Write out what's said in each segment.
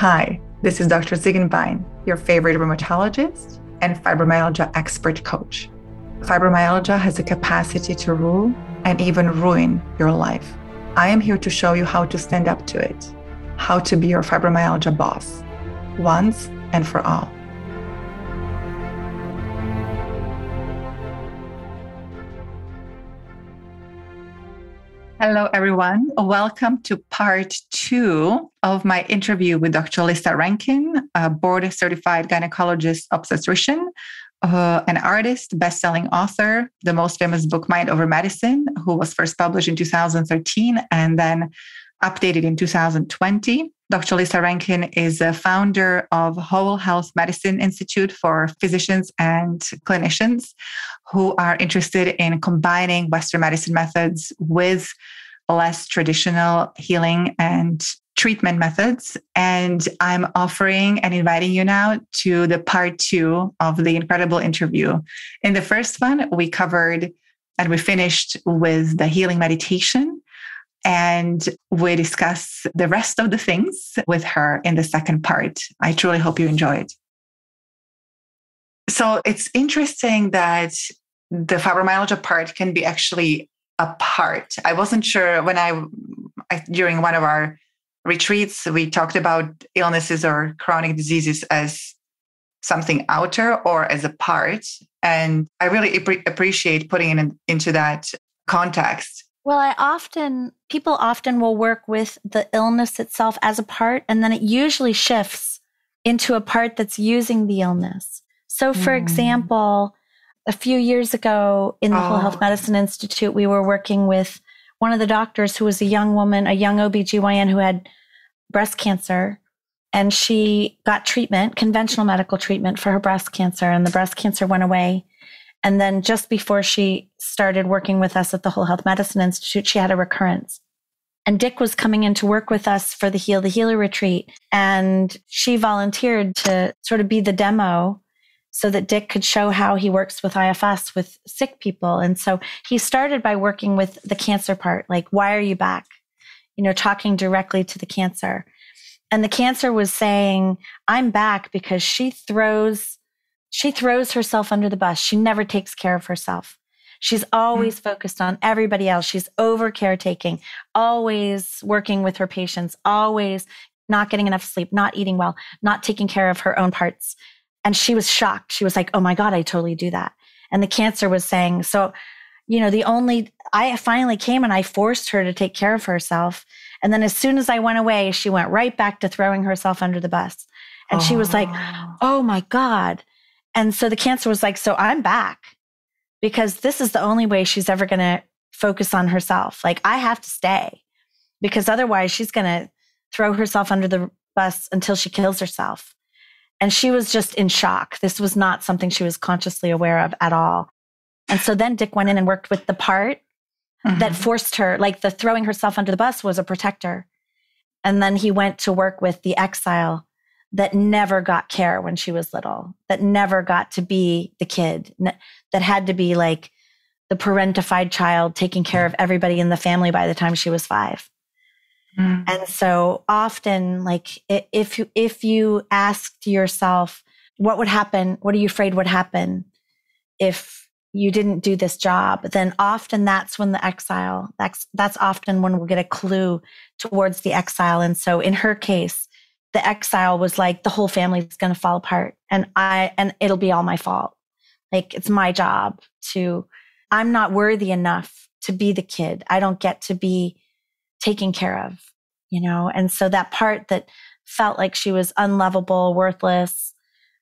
Hi, this is Dr. Ziegenbein, your favorite rheumatologist and fibromyalgia expert coach. Fibromyalgia has the capacity to rule and even ruin your life. I am here to show you how to stand up to it, how to be your fibromyalgia boss, once and for all. Hello, everyone. Welcome to part 2 of my interview with Dr. Lissa Rankin, a board-certified gynecologist obstetrician, an artist, best-selling author, the most famous book, Mind Over Medicine, who was first published in 2013 and then updated in 2020. Dr. Lissa Rankin is a founder of Whole Health Medicine Institute for physicians and clinicians who are interested in combining Western medicine methods with less traditional healing and treatment methods. And I'm offering and inviting you now to the part 2 of the incredible interview. In the first one, we covered and we finished with the healing meditation. And we discuss the rest of the things with her in the second part. I truly hope you enjoy it. So it's interesting that the fibromyalgia part can be actually a part. I wasn't sure when I during one of our retreats, we talked about illnesses or chronic diseases as something outer or as a part. And I really appreciate putting it into that context. Well, people often will work with the illness itself as a part, and then it usually shifts into a part that's using the illness. So for example, a few years ago in the Whole Health Medicine Institute, we were working with one of the doctors who was a young woman, a young OBGYN who had breast cancer, and she got treatment, conventional medical treatment for her breast cancer, and the breast cancer went away. And then just before she started working with us at the Whole Health Medicine Institute, she had a recurrence. And Dick was coming in to work with us for the Heal the Healer retreat. And she volunteered to sort of be the demo so that Dick could show how he works with IFS with sick people. And so he started by working with the cancer part, like, why are you back? You know, talking directly to the cancer. And the cancer was saying, I'm back because she throws herself under the bus. She never takes care of herself. She's always focused on everybody else. She's over caretaking, always working with her patients, always not getting enough sleep, not eating well, not taking care of her own parts. And she was shocked. She was like, oh my God, I totally do that. And the cancer was saying, so, you know, I finally came and I forced her to take care of herself. And then as soon as I went away, she went right back to throwing herself under the bus. And she was like, oh my God. And so the cancer was like, so I'm back because this is the only way she's ever going to focus on herself. Like, I have to stay because otherwise she's going to throw herself under the bus until she kills herself. And she was just in shock. This was not something she was consciously aware of at all. And so then Dick went in and worked with the part that forced her, like the throwing herself under the bus was a protector. And then he went to work with the exile that never got care when she was little, that never got to be the kid, that had to be like the parentified child taking care of everybody in the family by the time she was 5. And so often, like, if you asked yourself, what would happen? What are you afraid would happen if you didn't do this job? Then often that's when the exile, that's often when we'll get a clue towards the exile. And so in her case, the exile was like, the whole family's going to fall apart and it'll be all my fault. Like, it's my job I'm not worthy enough to be the kid. I don't get to be taken care of, you know? And so that part that felt like she was unlovable, worthless,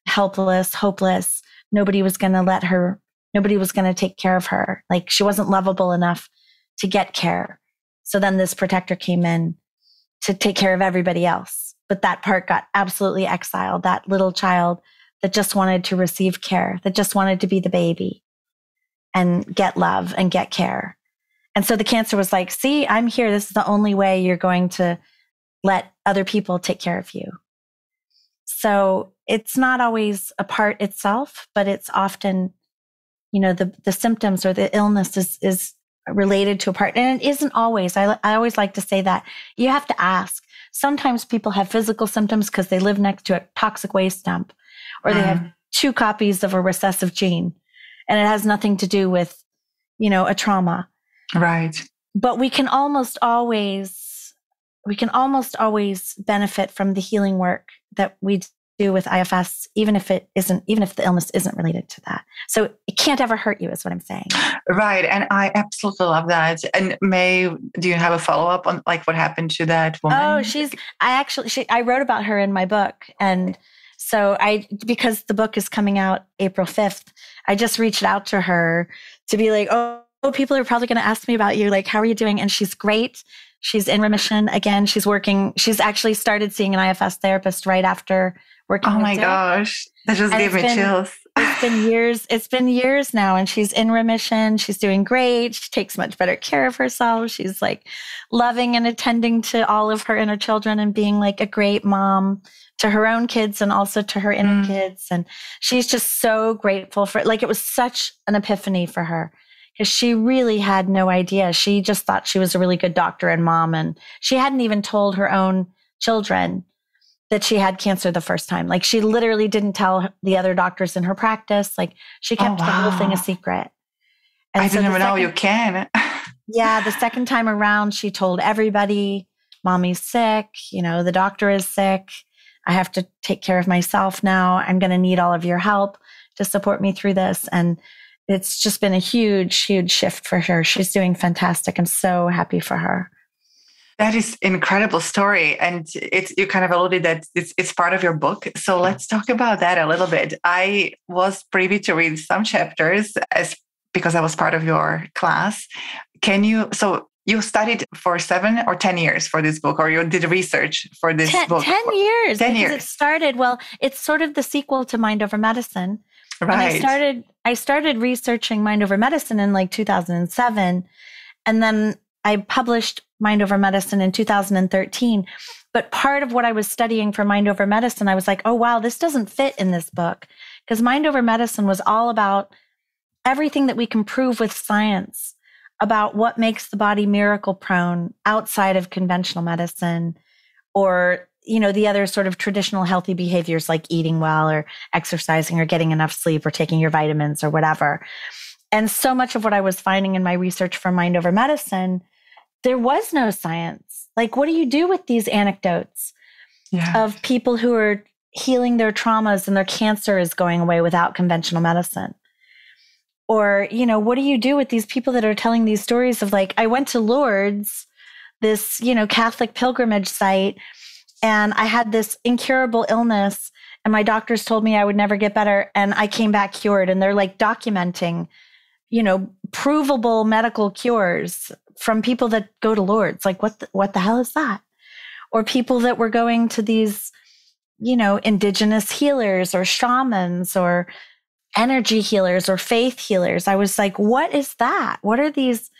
helpless, hopeless, nobody was going to take care of her. Like, she wasn't lovable enough to get care. So then this protector came in to take care of everybody else. But that part got absolutely exiled, that little child that just wanted to receive care, that just wanted to be the baby and get love and get care. And so the cancer was like, see, I'm here. This is the only way you're going to let other people take care of you. So it's not always a part itself, but it's often, you know, the symptoms or the illness is related to a part. And it isn't always. I always like to say that you have to ask. Sometimes people have physical symptoms because they live next to a toxic waste dump, or they have two copies of a recessive gene, and it has nothing to do with, you know, a trauma. Right. But we can almost always benefit from the healing work that we do with IFS, even if the illness isn't related to that. So it can't ever hurt you, is what I'm saying. Right. And I absolutely love that. And do you have a follow-up on like what happened to that woman? Oh, I wrote about her in my book. And so because the book is coming out April 5th, I just reached out to her to be like, oh, people are probably going to ask me about you. Like, how are you doing? And she's great. She's in remission again. She's working. She's actually started seeing an IFS therapist right after working. Oh my gosh. That just gave me chills. It's been years now, and she's in remission. She's doing great. She takes much better care of herself. She's like loving and attending to all of her inner children and being like a great mom to her own kids and also to her inner kids. And she's just so grateful for it. Like, it was such an epiphany for her. Because she really had no idea. She just thought she was a really good doctor and mom. And she hadn't even told her own children that she had cancer the first time. Like, she literally didn't tell the other doctors in her practice. Like, she kept the whole thing a secret. And I didn't even know you can. Yeah. The second time around, she told everybody, mommy's sick, you know, the doctor is sick. I have to take care of myself now. I'm going to need all of your help to support me through this. And it's just been a huge, huge shift for her. She's doing fantastic. I'm so happy for her. That is an incredible story. And you kind of alluded that it's part of your book. So let's talk about that a little bit. I was privy to read some chapters because I was part of your class. So you studied for 7 or 10 years for this book, or you did research for this book? 10 years. 10 years. It started, well, it's sort of the sequel to Mind Over Medicine. Right. When I started researching Mind Over Medicine in like 2007, and then I published Mind Over Medicine in 2013. But part of what I was studying for Mind Over Medicine, I was like, oh, wow, this doesn't fit in this book, because Mind Over Medicine was all about everything that we can prove with science about what makes the body miracle prone outside of conventional medicine, or you know, the other sort of traditional healthy behaviors like eating well or exercising or getting enough sleep or taking your vitamins or whatever. And so much of what I was finding in my research for Mind Over Medicine, there was no science. Like, what do you do with these anecdotes of people who are healing their traumas and their cancer is going away without conventional medicine? Or, you know, what do you do with these people that are telling these stories of like, I went to Lourdes, this, you know, Catholic pilgrimage site, and I had this incurable illness, and my doctors told me I would never get better, and I came back cured. And they're like documenting, you know, provable medical cures from people that go to Lourdes. Like, what the hell is that? Or people that were going to these, you know, indigenous healers or shamans or energy healers or faith healers. I was like, what is that? What are these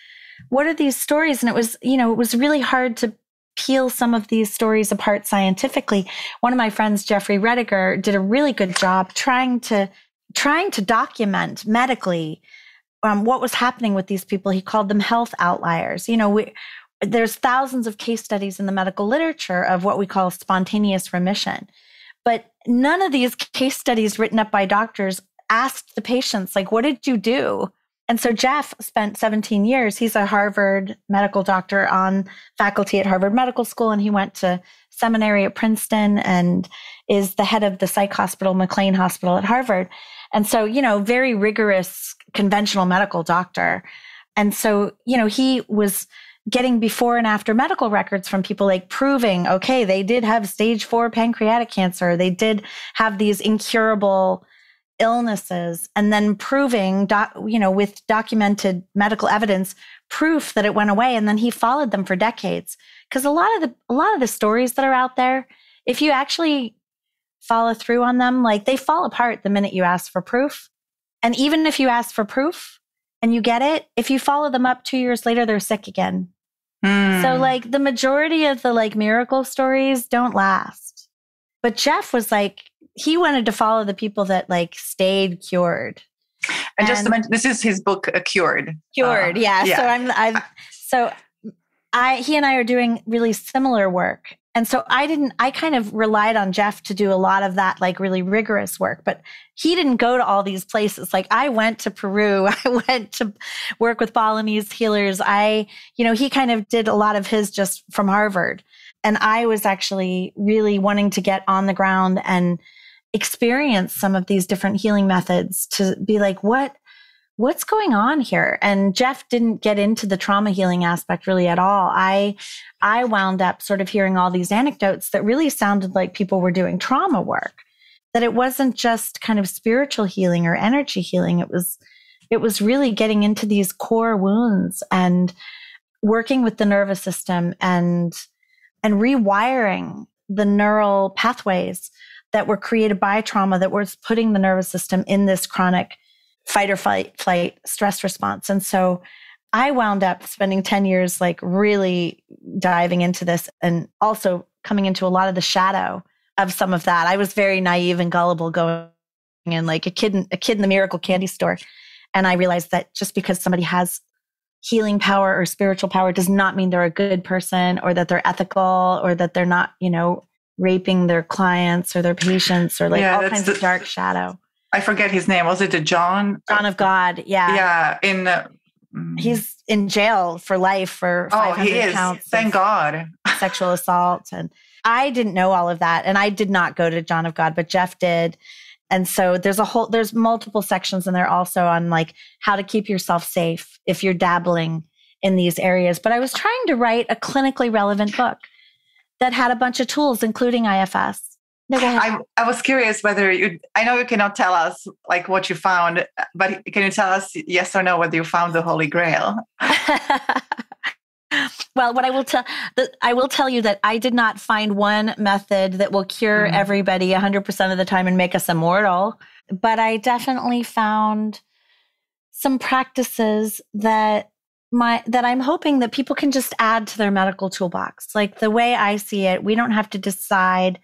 stories? And it was, you know, it was really hard to peel some of these stories apart scientifically. One of my friends, Jeffrey Rediger, did a really good job trying to document medically what was happening with these people. He called them health outliers. You know, there's thousands of case studies in the medical literature of what we call spontaneous remission, but none of these case studies written up by doctors asked the patients, like, what did you do? And so Jeff spent 17 years. He's a Harvard medical doctor on faculty at Harvard Medical School, and he went to seminary at Princeton and is the head of the psych hospital, McLean Hospital at Harvard. And so, you know, very rigorous conventional medical doctor. And so, you know, he was getting before and after medical records from people, like proving, okay, they did have stage 4 pancreatic cancer. They did have these incurable illnesses, and then proving, you know, with documented medical evidence, proof that it went away. And then he followed them for decades. Because a lot of the stories that are out there, if you actually follow through on them, like, they fall apart the minute you ask for proof. And even if you ask for proof and you get it, if you follow them up 2 years later, they're sick again. So like, the majority of the like miracle stories don't last. But Jeff was like, he wanted to follow the people that like stayed cured. And just to mention, this is his book, Cured. So he and I are doing really similar work. And so I kind of relied on Jeff to do a lot of that, like really rigorous work, but he didn't go to all these places. Like I went to Peru, I went to work with Balinese healers. He kind of did a lot of his just from Harvard. And I was actually really wanting to get on the ground and experience some of these different healing methods to be like, what's going on here? And Jeff didn't get into the trauma healing aspect really at all. I wound up sort of hearing all these anecdotes that really sounded like people were doing trauma work, that it wasn't just kind of spiritual healing or energy healing. It was really getting into these core wounds and working with the nervous system and rewiring the neural pathways that were created by trauma that was putting the nervous system in this chronic fight or flight stress response. And so I wound up spending 10 years like really diving into this and also coming into a lot of the shadow of some of that. I was very naive and gullible, going in like a kid in the miracle candy store. And I realized that just because somebody has healing power or spiritual power does not mean they're a good person or that they're ethical or that they're not, raping their clients or their patients or all kinds of dark shadow. I forget his name. Was it John? John of God. Yeah. Yeah. He's in jail for life for 500 he is. Counts. Thank God. Sexual assault. And I didn't know all of that. And I did not go to John of God, but Jeff did. And so there's multiple sections and they're also on like how to keep yourself safe if you're dabbling in these areas. But I was trying to write a clinically relevant book that had a bunch of tools, including IFS. No, I was curious whether I know you cannot tell us like what you found, but can you tell us yes or no whether you found the Holy Grail? Well, what I will tell you that I did not find one method that will cure everybody 100% of the time and make us immortal, but I definitely found some practices that I'm hoping that people can just add to their medical toolbox. Like the way I see it, we don't have to decide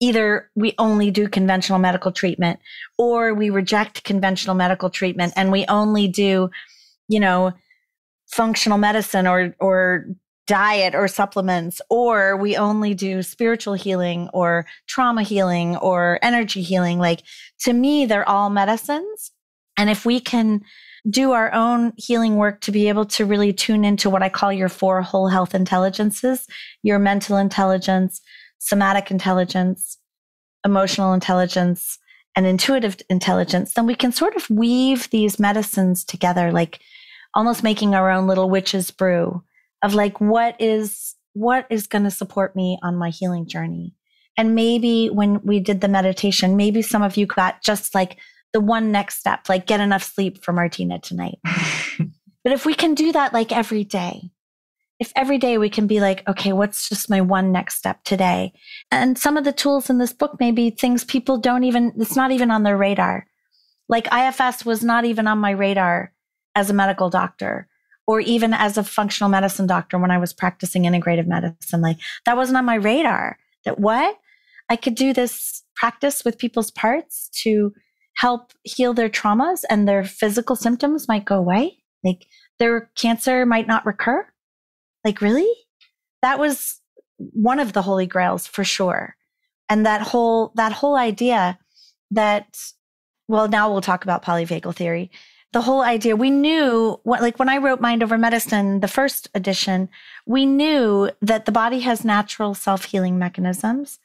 either we only do conventional medical treatment or we reject conventional medical treatment and we only do, functional medicine or diet or supplements, or we only do spiritual healing or trauma healing or energy healing. Like to me, they're all medicines. And if we can do our own healing work to be able to really tune into what I call your four whole health intelligences, your mental intelligence, somatic intelligence, emotional intelligence, and intuitive intelligence, then we can sort of weave these medicines together, like almost making our own little witch's brew of like, what is going to support me on my healing journey? And maybe when we did the meditation, maybe some of you got just like the one next step, like get enough sleep for Martina tonight. But if we can do that like every day, if every day we can be like, okay, what's just my one next step today? And some of the tools in this book may be things people it's not even on their radar. Like IFS was not even on my radar as a medical doctor or even as a functional medicine doctor when I was practicing integrative medicine. Like that wasn't on my radar I could do this practice with people's parts to help heal their traumas and their physical symptoms might go away. Like their cancer might not recur. Like, really? That was one of the Holy Grails for sure. And that whole idea that, well, now we'll talk about polyvagal theory. The whole idea, we knew when I wrote Mind Over Medicine, the first edition, we knew that the body has natural self-healing mechanisms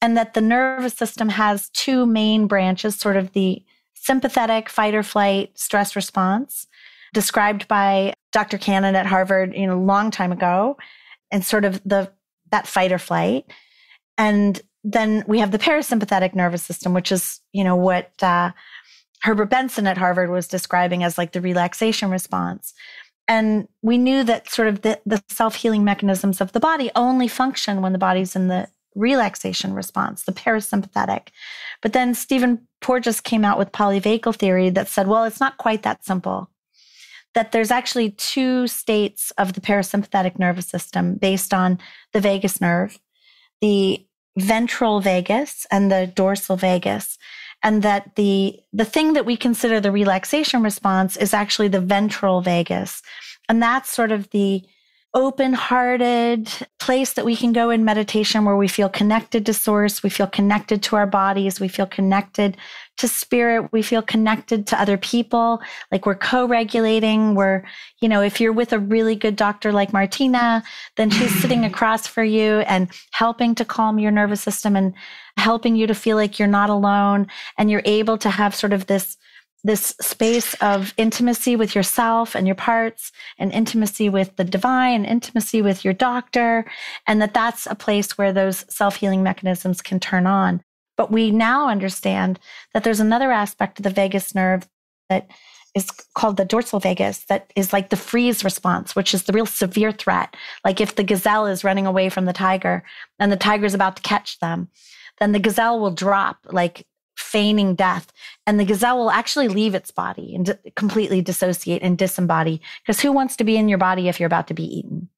and that the nervous system has two main branches, sort of the sympathetic fight or flight stress response described by Dr. Cannon at Harvard, a long time ago, and sort of that fight or flight. And then we have the parasympathetic nervous system, which is, what Herbert Benson at Harvard was describing as like the relaxation response. And we knew that sort of the self-healing mechanisms of the body only function when the body's in the relaxation response, the parasympathetic. But then Stephen Porges came out with polyvagal theory that said, well, it's not quite that simple. That there's actually two states of the parasympathetic nervous system based on the vagus nerve, the ventral vagus and the dorsal vagus, and that the thing that we consider the relaxation response is actually the ventral vagus. And that's sort of the open-hearted place that we can go in meditation where we feel connected to source, we feel connected to our bodies, we feel connected to spirit, we feel connected to other people, like we're co-regulating, we're, you know, if you're with a really good doctor like Martina, then she's sitting across for you and helping to calm your nervous system and helping you to feel like you're not alone, and you're able to have sort of this space of intimacy with yourself and your parts, and intimacy with the divine, and intimacy with your doctor, and that's a place where those self-healing mechanisms can turn on. But we now understand that there's another aspect of the vagus nerve that is called the dorsal vagus that is like the freeze response, which is the real severe threat. Like if the gazelle is running away from the tiger and the tiger's about to catch them, then the gazelle will drop like feigning death. And the gazelle will actually leave its body and completely dissociate and disembody, because who wants to be in your body if you're about to be eaten?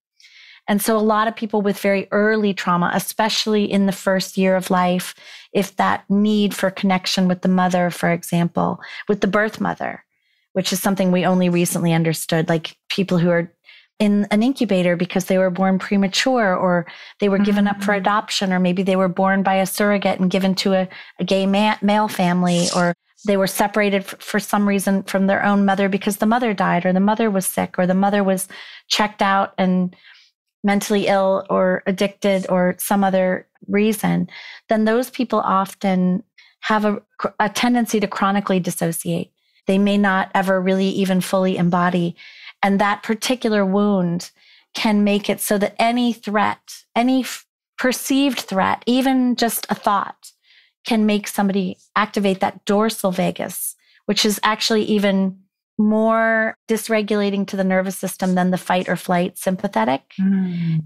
And so a lot of people with very early trauma, especially in the first year of life, if that need for connection with the mother, for example, with the birth mother, which is something we only recently understood, like people who are in an incubator because they were born premature, or they were given up for adoption, or maybe they were born by a surrogate and given to a gay male family, or they were separated for some reason from their own mother because the mother died, or the mother was sick, or the mother was checked out and mentally ill or addicted or some other reason, then those people often have a tendency to chronically dissociate. They may not ever really even fully embody. And that particular wound can make it so that any threat, any perceived threat, even just a thought, can make somebody activate that dorsal vagus, which is actually even more dysregulating to the nervous system than the fight or flight sympathetic,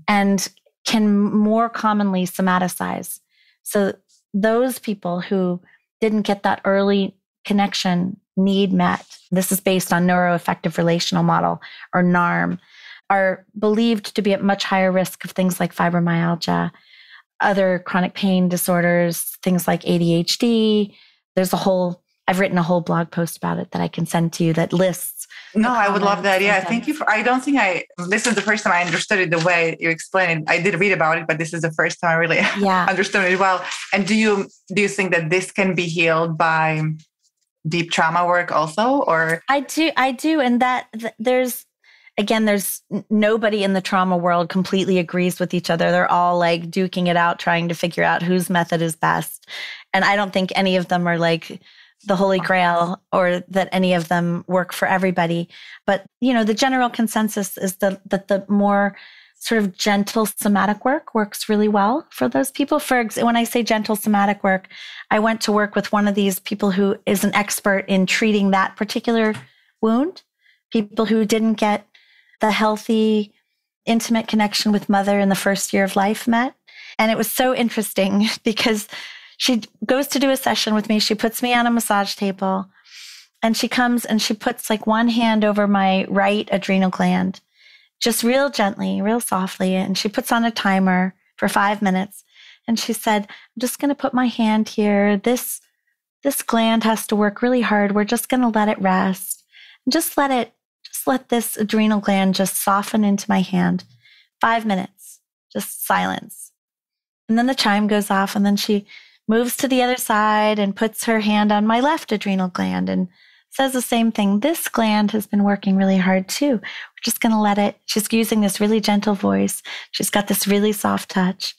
and can more commonly somaticize. So those people who didn't get that early connection need met, this is based on neuroaffective relational model or NARM, are believed to be at much higher risk of things like fibromyalgia, other chronic pain disorders, things like ADHD. I've written a whole blog post about it that I can send to you that lists. No, I would love that. Yeah. Thank you. I don't think this is the first time I understood it the way you explained it. I did read about it, but this is the first time I really understood it well. And do you think that this can be healed by deep trauma work also, or? I do. And that there's nobody in the trauma world completely agrees with each other. They're all like duking it out, trying to figure out whose method is best. And I don't think any of them are like the Holy Grail, or that any of them work for everybody. But, you know, the general consensus is that the more sort of gentle somatic work works really well for those people. For example, when I say gentle somatic work, I went to work with one of these people who is an expert in treating that particular wound, people who didn't get the healthy, intimate connection with mother in the first year of life met. And it was so interesting because she goes to do a session with me. She puts me on a massage table and she comes and she puts like one hand over my right adrenal gland, just real gently, real softly. And she puts on a timer for 5 minutes. And she said, I'm just going to put my hand here. This gland has to work really hard. We're just going to let it rest. And just let this adrenal gland just soften into my hand. 5 minutes, just silence. And then the chime goes off, and then she moves to the other side and puts her hand on my left adrenal gland and says the same thing. This gland has been working really hard too. We're just going to let it. She's using this really gentle voice. She's got this really soft touch,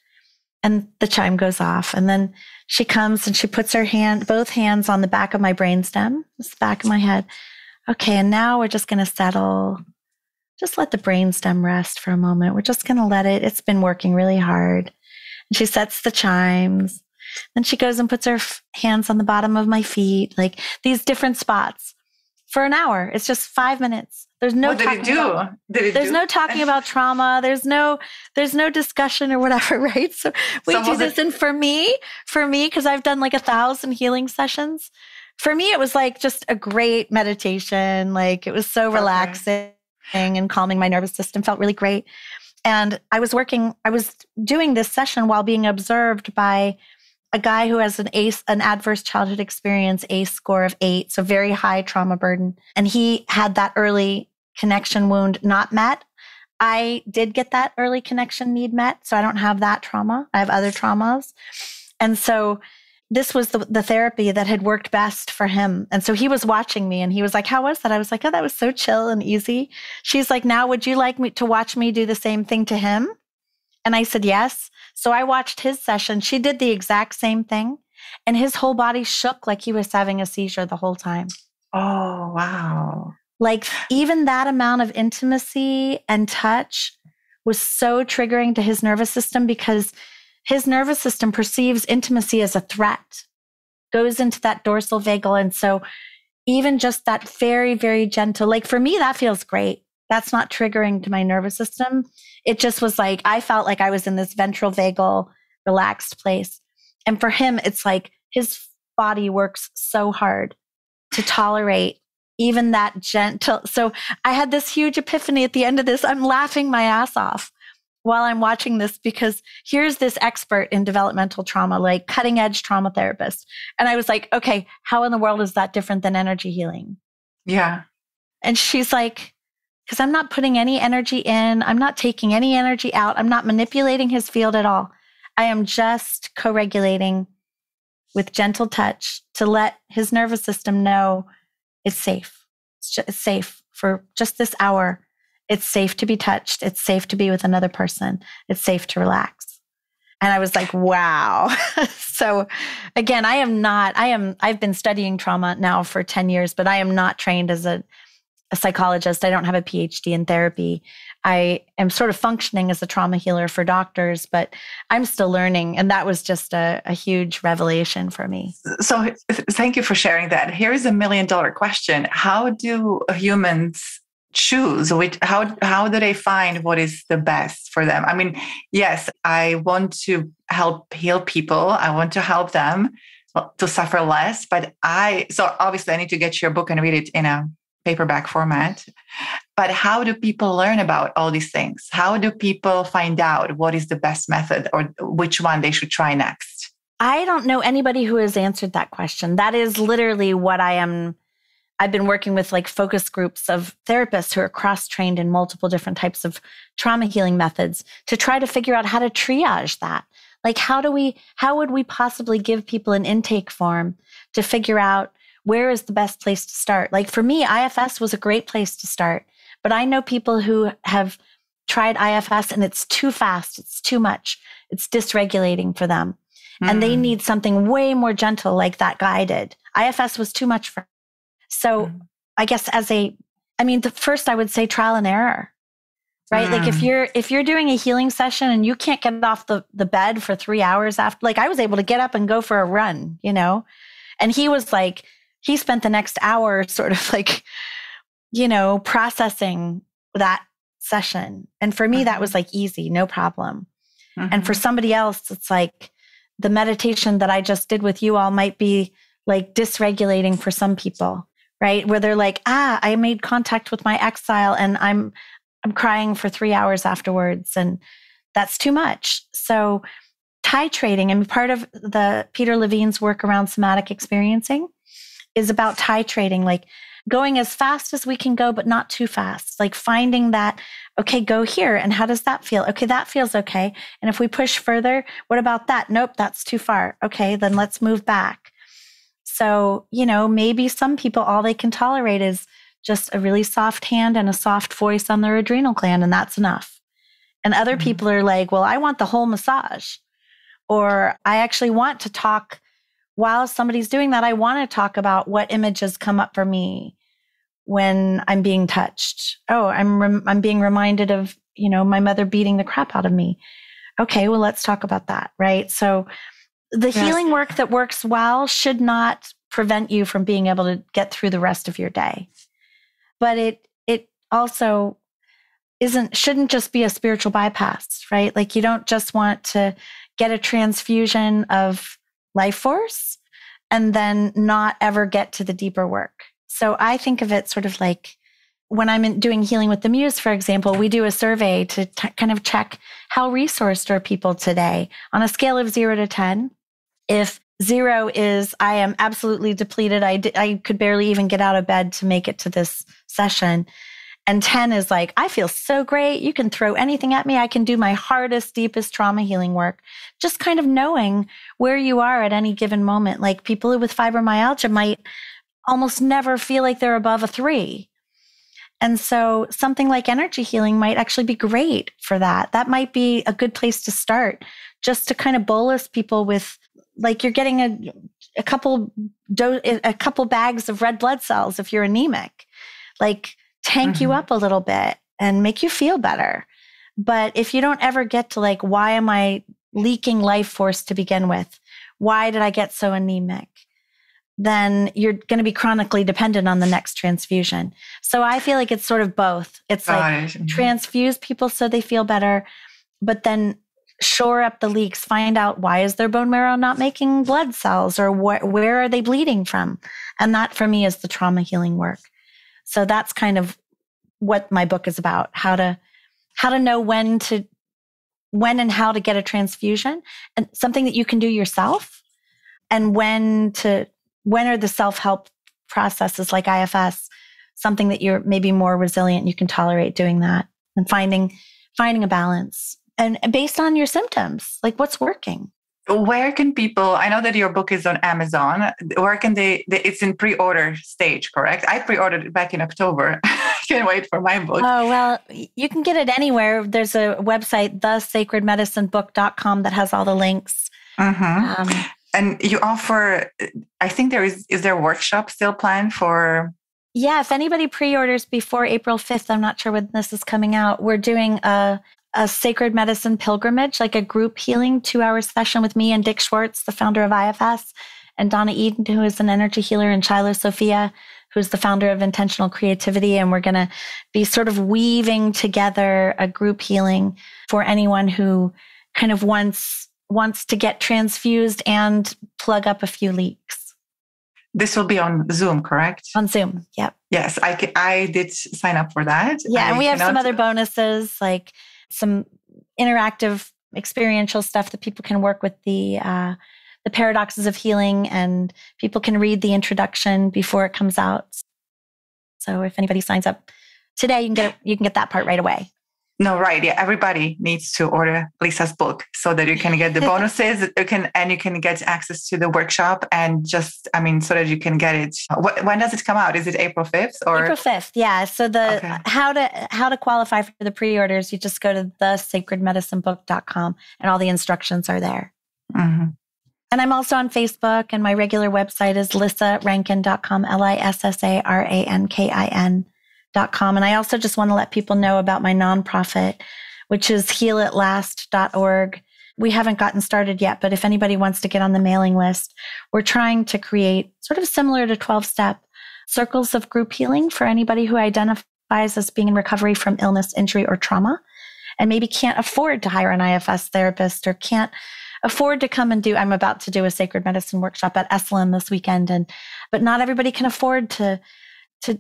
and the chime goes off. And then she comes and she puts her hand, both hands on the back of my brainstem, the back of my head. Okay. And now we're just going to settle. Just let the brainstem rest for a moment. We're just going to let it. It's been working really hard. And she sets the chimes. Then she goes and puts her hands on the bottom of my feet, like these different spots for an hour. It's just 5 minutes. There's no talking about trauma. There's no discussion or whatever, right? So we do this. And for me, because I've done like 1,000 healing sessions, for me, it was like just a great meditation. Like it was so relaxing and calming my nervous system. Felt really great. And I was doing this session while being observed by a guy who has an adverse childhood experience, ACE score of 8, so very high trauma burden. And he had that early connection wound not met I did get that early connection need met. So I don't have that trauma. I have other traumas. And so this was the therapy that had worked best for him. And so he was watching me and he was like, how was that? I was like, oh, that was so chill and easy. She's like, now, would you like me to watch me do the same thing to him? And I said, yes. So I watched his session. She did the exact same thing. And his whole body shook like he was having a seizure the whole time. Oh, wow. Like even that amount of intimacy and touch was so triggering to his nervous system because his nervous system perceives intimacy as a threat, goes into that dorsal vagal. And so even just that very, very gentle, like for me, that feels great. That's not triggering to my nervous system. It just was like, I felt like I was in this ventral vagal relaxed place. And for him, it's like his body works so hard to tolerate even that gentle. So I had this huge epiphany at the end of this. I'm laughing my ass off while I'm watching this because here's this expert in developmental trauma, like cutting edge trauma therapist. And I was like, okay, how in the world is that different than energy healing? Yeah. And she's like, because I'm not putting any energy in, I'm not taking any energy out, I'm not manipulating his field at all. I am just co-regulating with gentle touch to let his nervous system know it's safe. It's safe for just this hour. It's safe to be touched. It's safe to be with another person. It's safe to relax. And I was like, wow. So again, I've been studying trauma now for 10 years, but I am not trained as a psychologist. I don't have a PhD in therapy. I am sort of functioning as a trauma healer for doctors, but I'm still learning. And that was just a huge revelation for me. So thank you for sharing that. Here is $1 million question. How do humans choose? How do they find what is the best for them? I mean, yes, I want to help heal people. I want to help them to suffer less, so obviously I need to get your book and read it in a paperback format. But how do people learn about all these things? How do people find out what is the best method or which one they should try next? I don't know anybody who has answered that question. That is literally what I've been working with, like focus groups of therapists who are cross-trained in multiple different types of trauma healing methods to try to figure out how to triage that. Like, how would we possibly give people an intake form to figure out where is the best place to start? Like for me, IFS was a great place to start, but I know people who have tried IFS and it's too fast. It's too much. It's dysregulating for them. Mm. And they need something way more gentle like that guy did. IFS was too much for them. So I guess first I would say trial and error, right? Mm. Like if you're doing a healing session and you can't get off the bed for 3 hours after, like I was able to get up and go for a run, and he was like, he spent the next hour sort of like, processing that session. And for me, that was like easy, no problem. Mm-hmm. And for somebody else, it's like the meditation that I just did with you all might be like dysregulating for some people, right? Where they're like, I made contact with my exile and I'm crying for 3 hours afterwards. And that's too much. So titrating, and part of the Peter Levine's work around somatic experiencing is about titrating, like going as fast as we can go, but not too fast. Like finding that, okay, go here. And how does that feel? Okay, that feels okay. And if we push further, what about that? Nope, that's too far. Okay, then let's move back. So, maybe some people, all they can tolerate is just a really soft hand and a soft voice on their adrenal gland, and that's enough. And other mm-hmm. people are like, well, I want the whole massage, or I actually want to talk. While somebody's doing that, I want to talk about what images come up for me when I'm being touched. Oh, I'm being reminded of, my mother beating the crap out of me. Okay, well, let's talk about that, right? So the yes. healing work that works well should not prevent you from being able to get through the rest of your day. But it also shouldn't just be a spiritual bypass, right? Like you don't just want to get a transfusion of life force and then not ever get to the deeper work. So I think of it sort of like when I'm doing Healing with the Muse, for example, we do a survey to kind of check how resourced are people today on a scale of 0 to 10. If 0 is, I am absolutely depleted. I could barely even get out of bed to make it to this session. And 10 is like, I feel so great. You can throw anything at me. I can do my hardest, deepest trauma healing work. Just kind of knowing where you are at any given moment. Like people with fibromyalgia might almost never feel like they're above a 3. And so something like energy healing might actually be great for that. That might be a good place to start, just to kind of bolus people with, like, you're getting a couple bags of red blood cells if you're anemic, like tank you up a little bit and make you feel better. But if you don't ever get to like, why am I leaking life force to begin with? Why did I get so anemic? Then you're going to be chronically dependent on the next transfusion. So I feel like it's sort of both. It's like transfuse people so they feel better, but then shore up the leaks, find out why is their bone marrow not making blood cells, or where are they bleeding from? And that for me is the trauma healing work. So that's kind of what my book is about, how to know when and how to get a transfusion, and something that you can do yourself, and when are the self-help processes like IFS, something that you're maybe more resilient, you can tolerate doing that, and finding a balance and based on your symptoms, like what's working. Where can people, I know that your book is on Amazon, where can they it's in pre-order stage, correct? I pre-ordered it back in October. I can't wait for my book. Oh, well, you can get it anywhere. There's a website, thesacredmedicinebook.com, that has all the links. Mm-hmm. And you offer, I think is there a workshop still planned for? Yeah, if anybody pre-orders before April 5th, I'm not sure when this is coming out. We're doing a sacred medicine pilgrimage, like a group healing 2-hour session with me and Dick Schwartz, the founder of IFS, and Donna Eden, who is an energy healer, and Shiloh Sophia, who's the founder of Intentional Creativity. And we're going to be sort of weaving together a group healing for anyone who kind of wants to get transfused and plug up a few leaks. This will be on Zoom, correct? On Zoom, yep. Yes, I did sign up for that. Yeah, and we have some other bonuses, like some interactive experiential stuff that people can work with the paradoxes of healing, and people can read the introduction before it comes out. So if anybody signs up today, you can get that part right away. No, right. Yeah. Everybody needs to order Lissa's book so that you can get the bonuses and you can get access to the workshop, and just, so that you can get it. When does it come out? Is it April 5th or? April 5th. Yeah. So how to qualify for the pre-orders, you just go to thesacredmedicinebook.com and all the instructions are there. Mm-hmm. And I'm also on Facebook, and my regular website is lissarankin.com, LISSARANKIN.com. And I also just want to let people know about my nonprofit, which is healatlast.org. We haven't gotten started yet, but if anybody wants to get on the mailing list, we're trying to create, sort of similar to 12-step, circles of group healing for anybody who identifies as being in recovery from illness, injury, or trauma, and maybe can't afford to hire an IFS therapist, or can't afford to come and I'm about to do a sacred medicine workshop at Esalen this weekend, but not everybody can afford to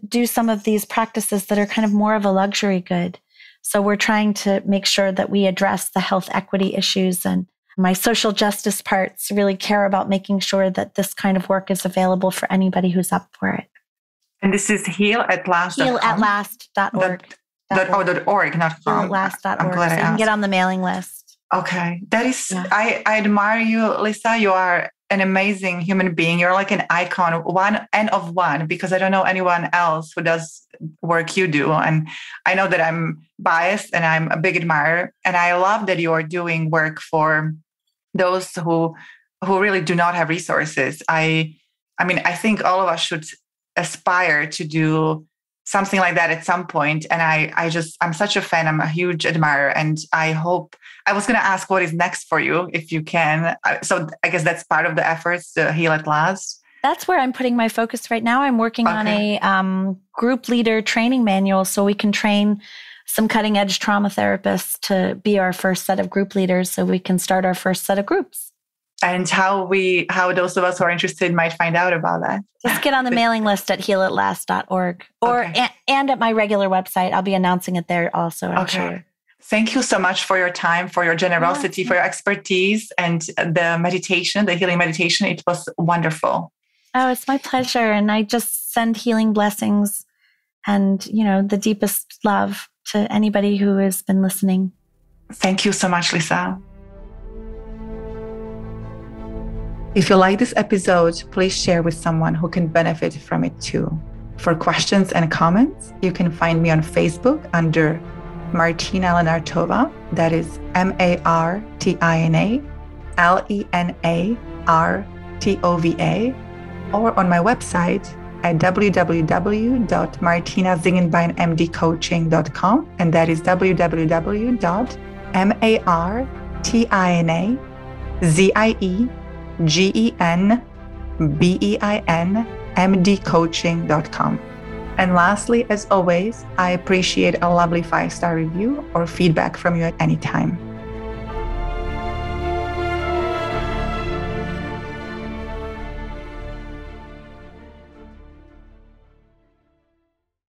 do some of these practices that are kind of more of a luxury good. So we're trying to make sure that we address the health equity issues, and my social justice parts really care about making sure that this kind of work is available for anybody who's up for it. And this is healatlast.org. Healatlast.org. .org, not com. Healatlast.org. So you can get on the mailing list. Okay. That is, yeah. I admire you, Lissa. You are an amazing human being. You're like an icon, one, because I don't know anyone else who does work you do. And I know that I'm biased and I'm a big admirer. And I love that you are doing work for those who really do not have resources. I think all of us should aspire to do something like that at some point. And I'm such a fan. I'm a huge admirer. And I was going to ask what is next for you, if you can. So I guess that's part of the efforts to Heal at Last. That's where I'm putting my focus right now. I'm working on a group leader training manual, so we can train some cutting edge trauma therapists to be our first set of group leaders, so we can start our first set of groups. And how those of us who are interested might find out about that. Just get on the mailing list at healatlast.org and at my regular website. I'll be announcing it there also. I'm sure. Thank you so much for your time, for your generosity, for your expertise, and the healing meditation. It was wonderful. Oh, it's my pleasure. And I just send healing blessings and, you know, the deepest love to anybody who has been listening. Thank you so much, Lissa. If you like this episode, please share with someone who can benefit from it too. For questions and comments, you can find me on Facebook under Martina Lenartova. That is MartinaLenartova, or on my website at www.martinaziegenbeinmdcoaching.com, and that is www.martinaziegenbeinmdcoaching.com. And lastly, as always, I appreciate a lovely 5-star review or feedback from you at any time.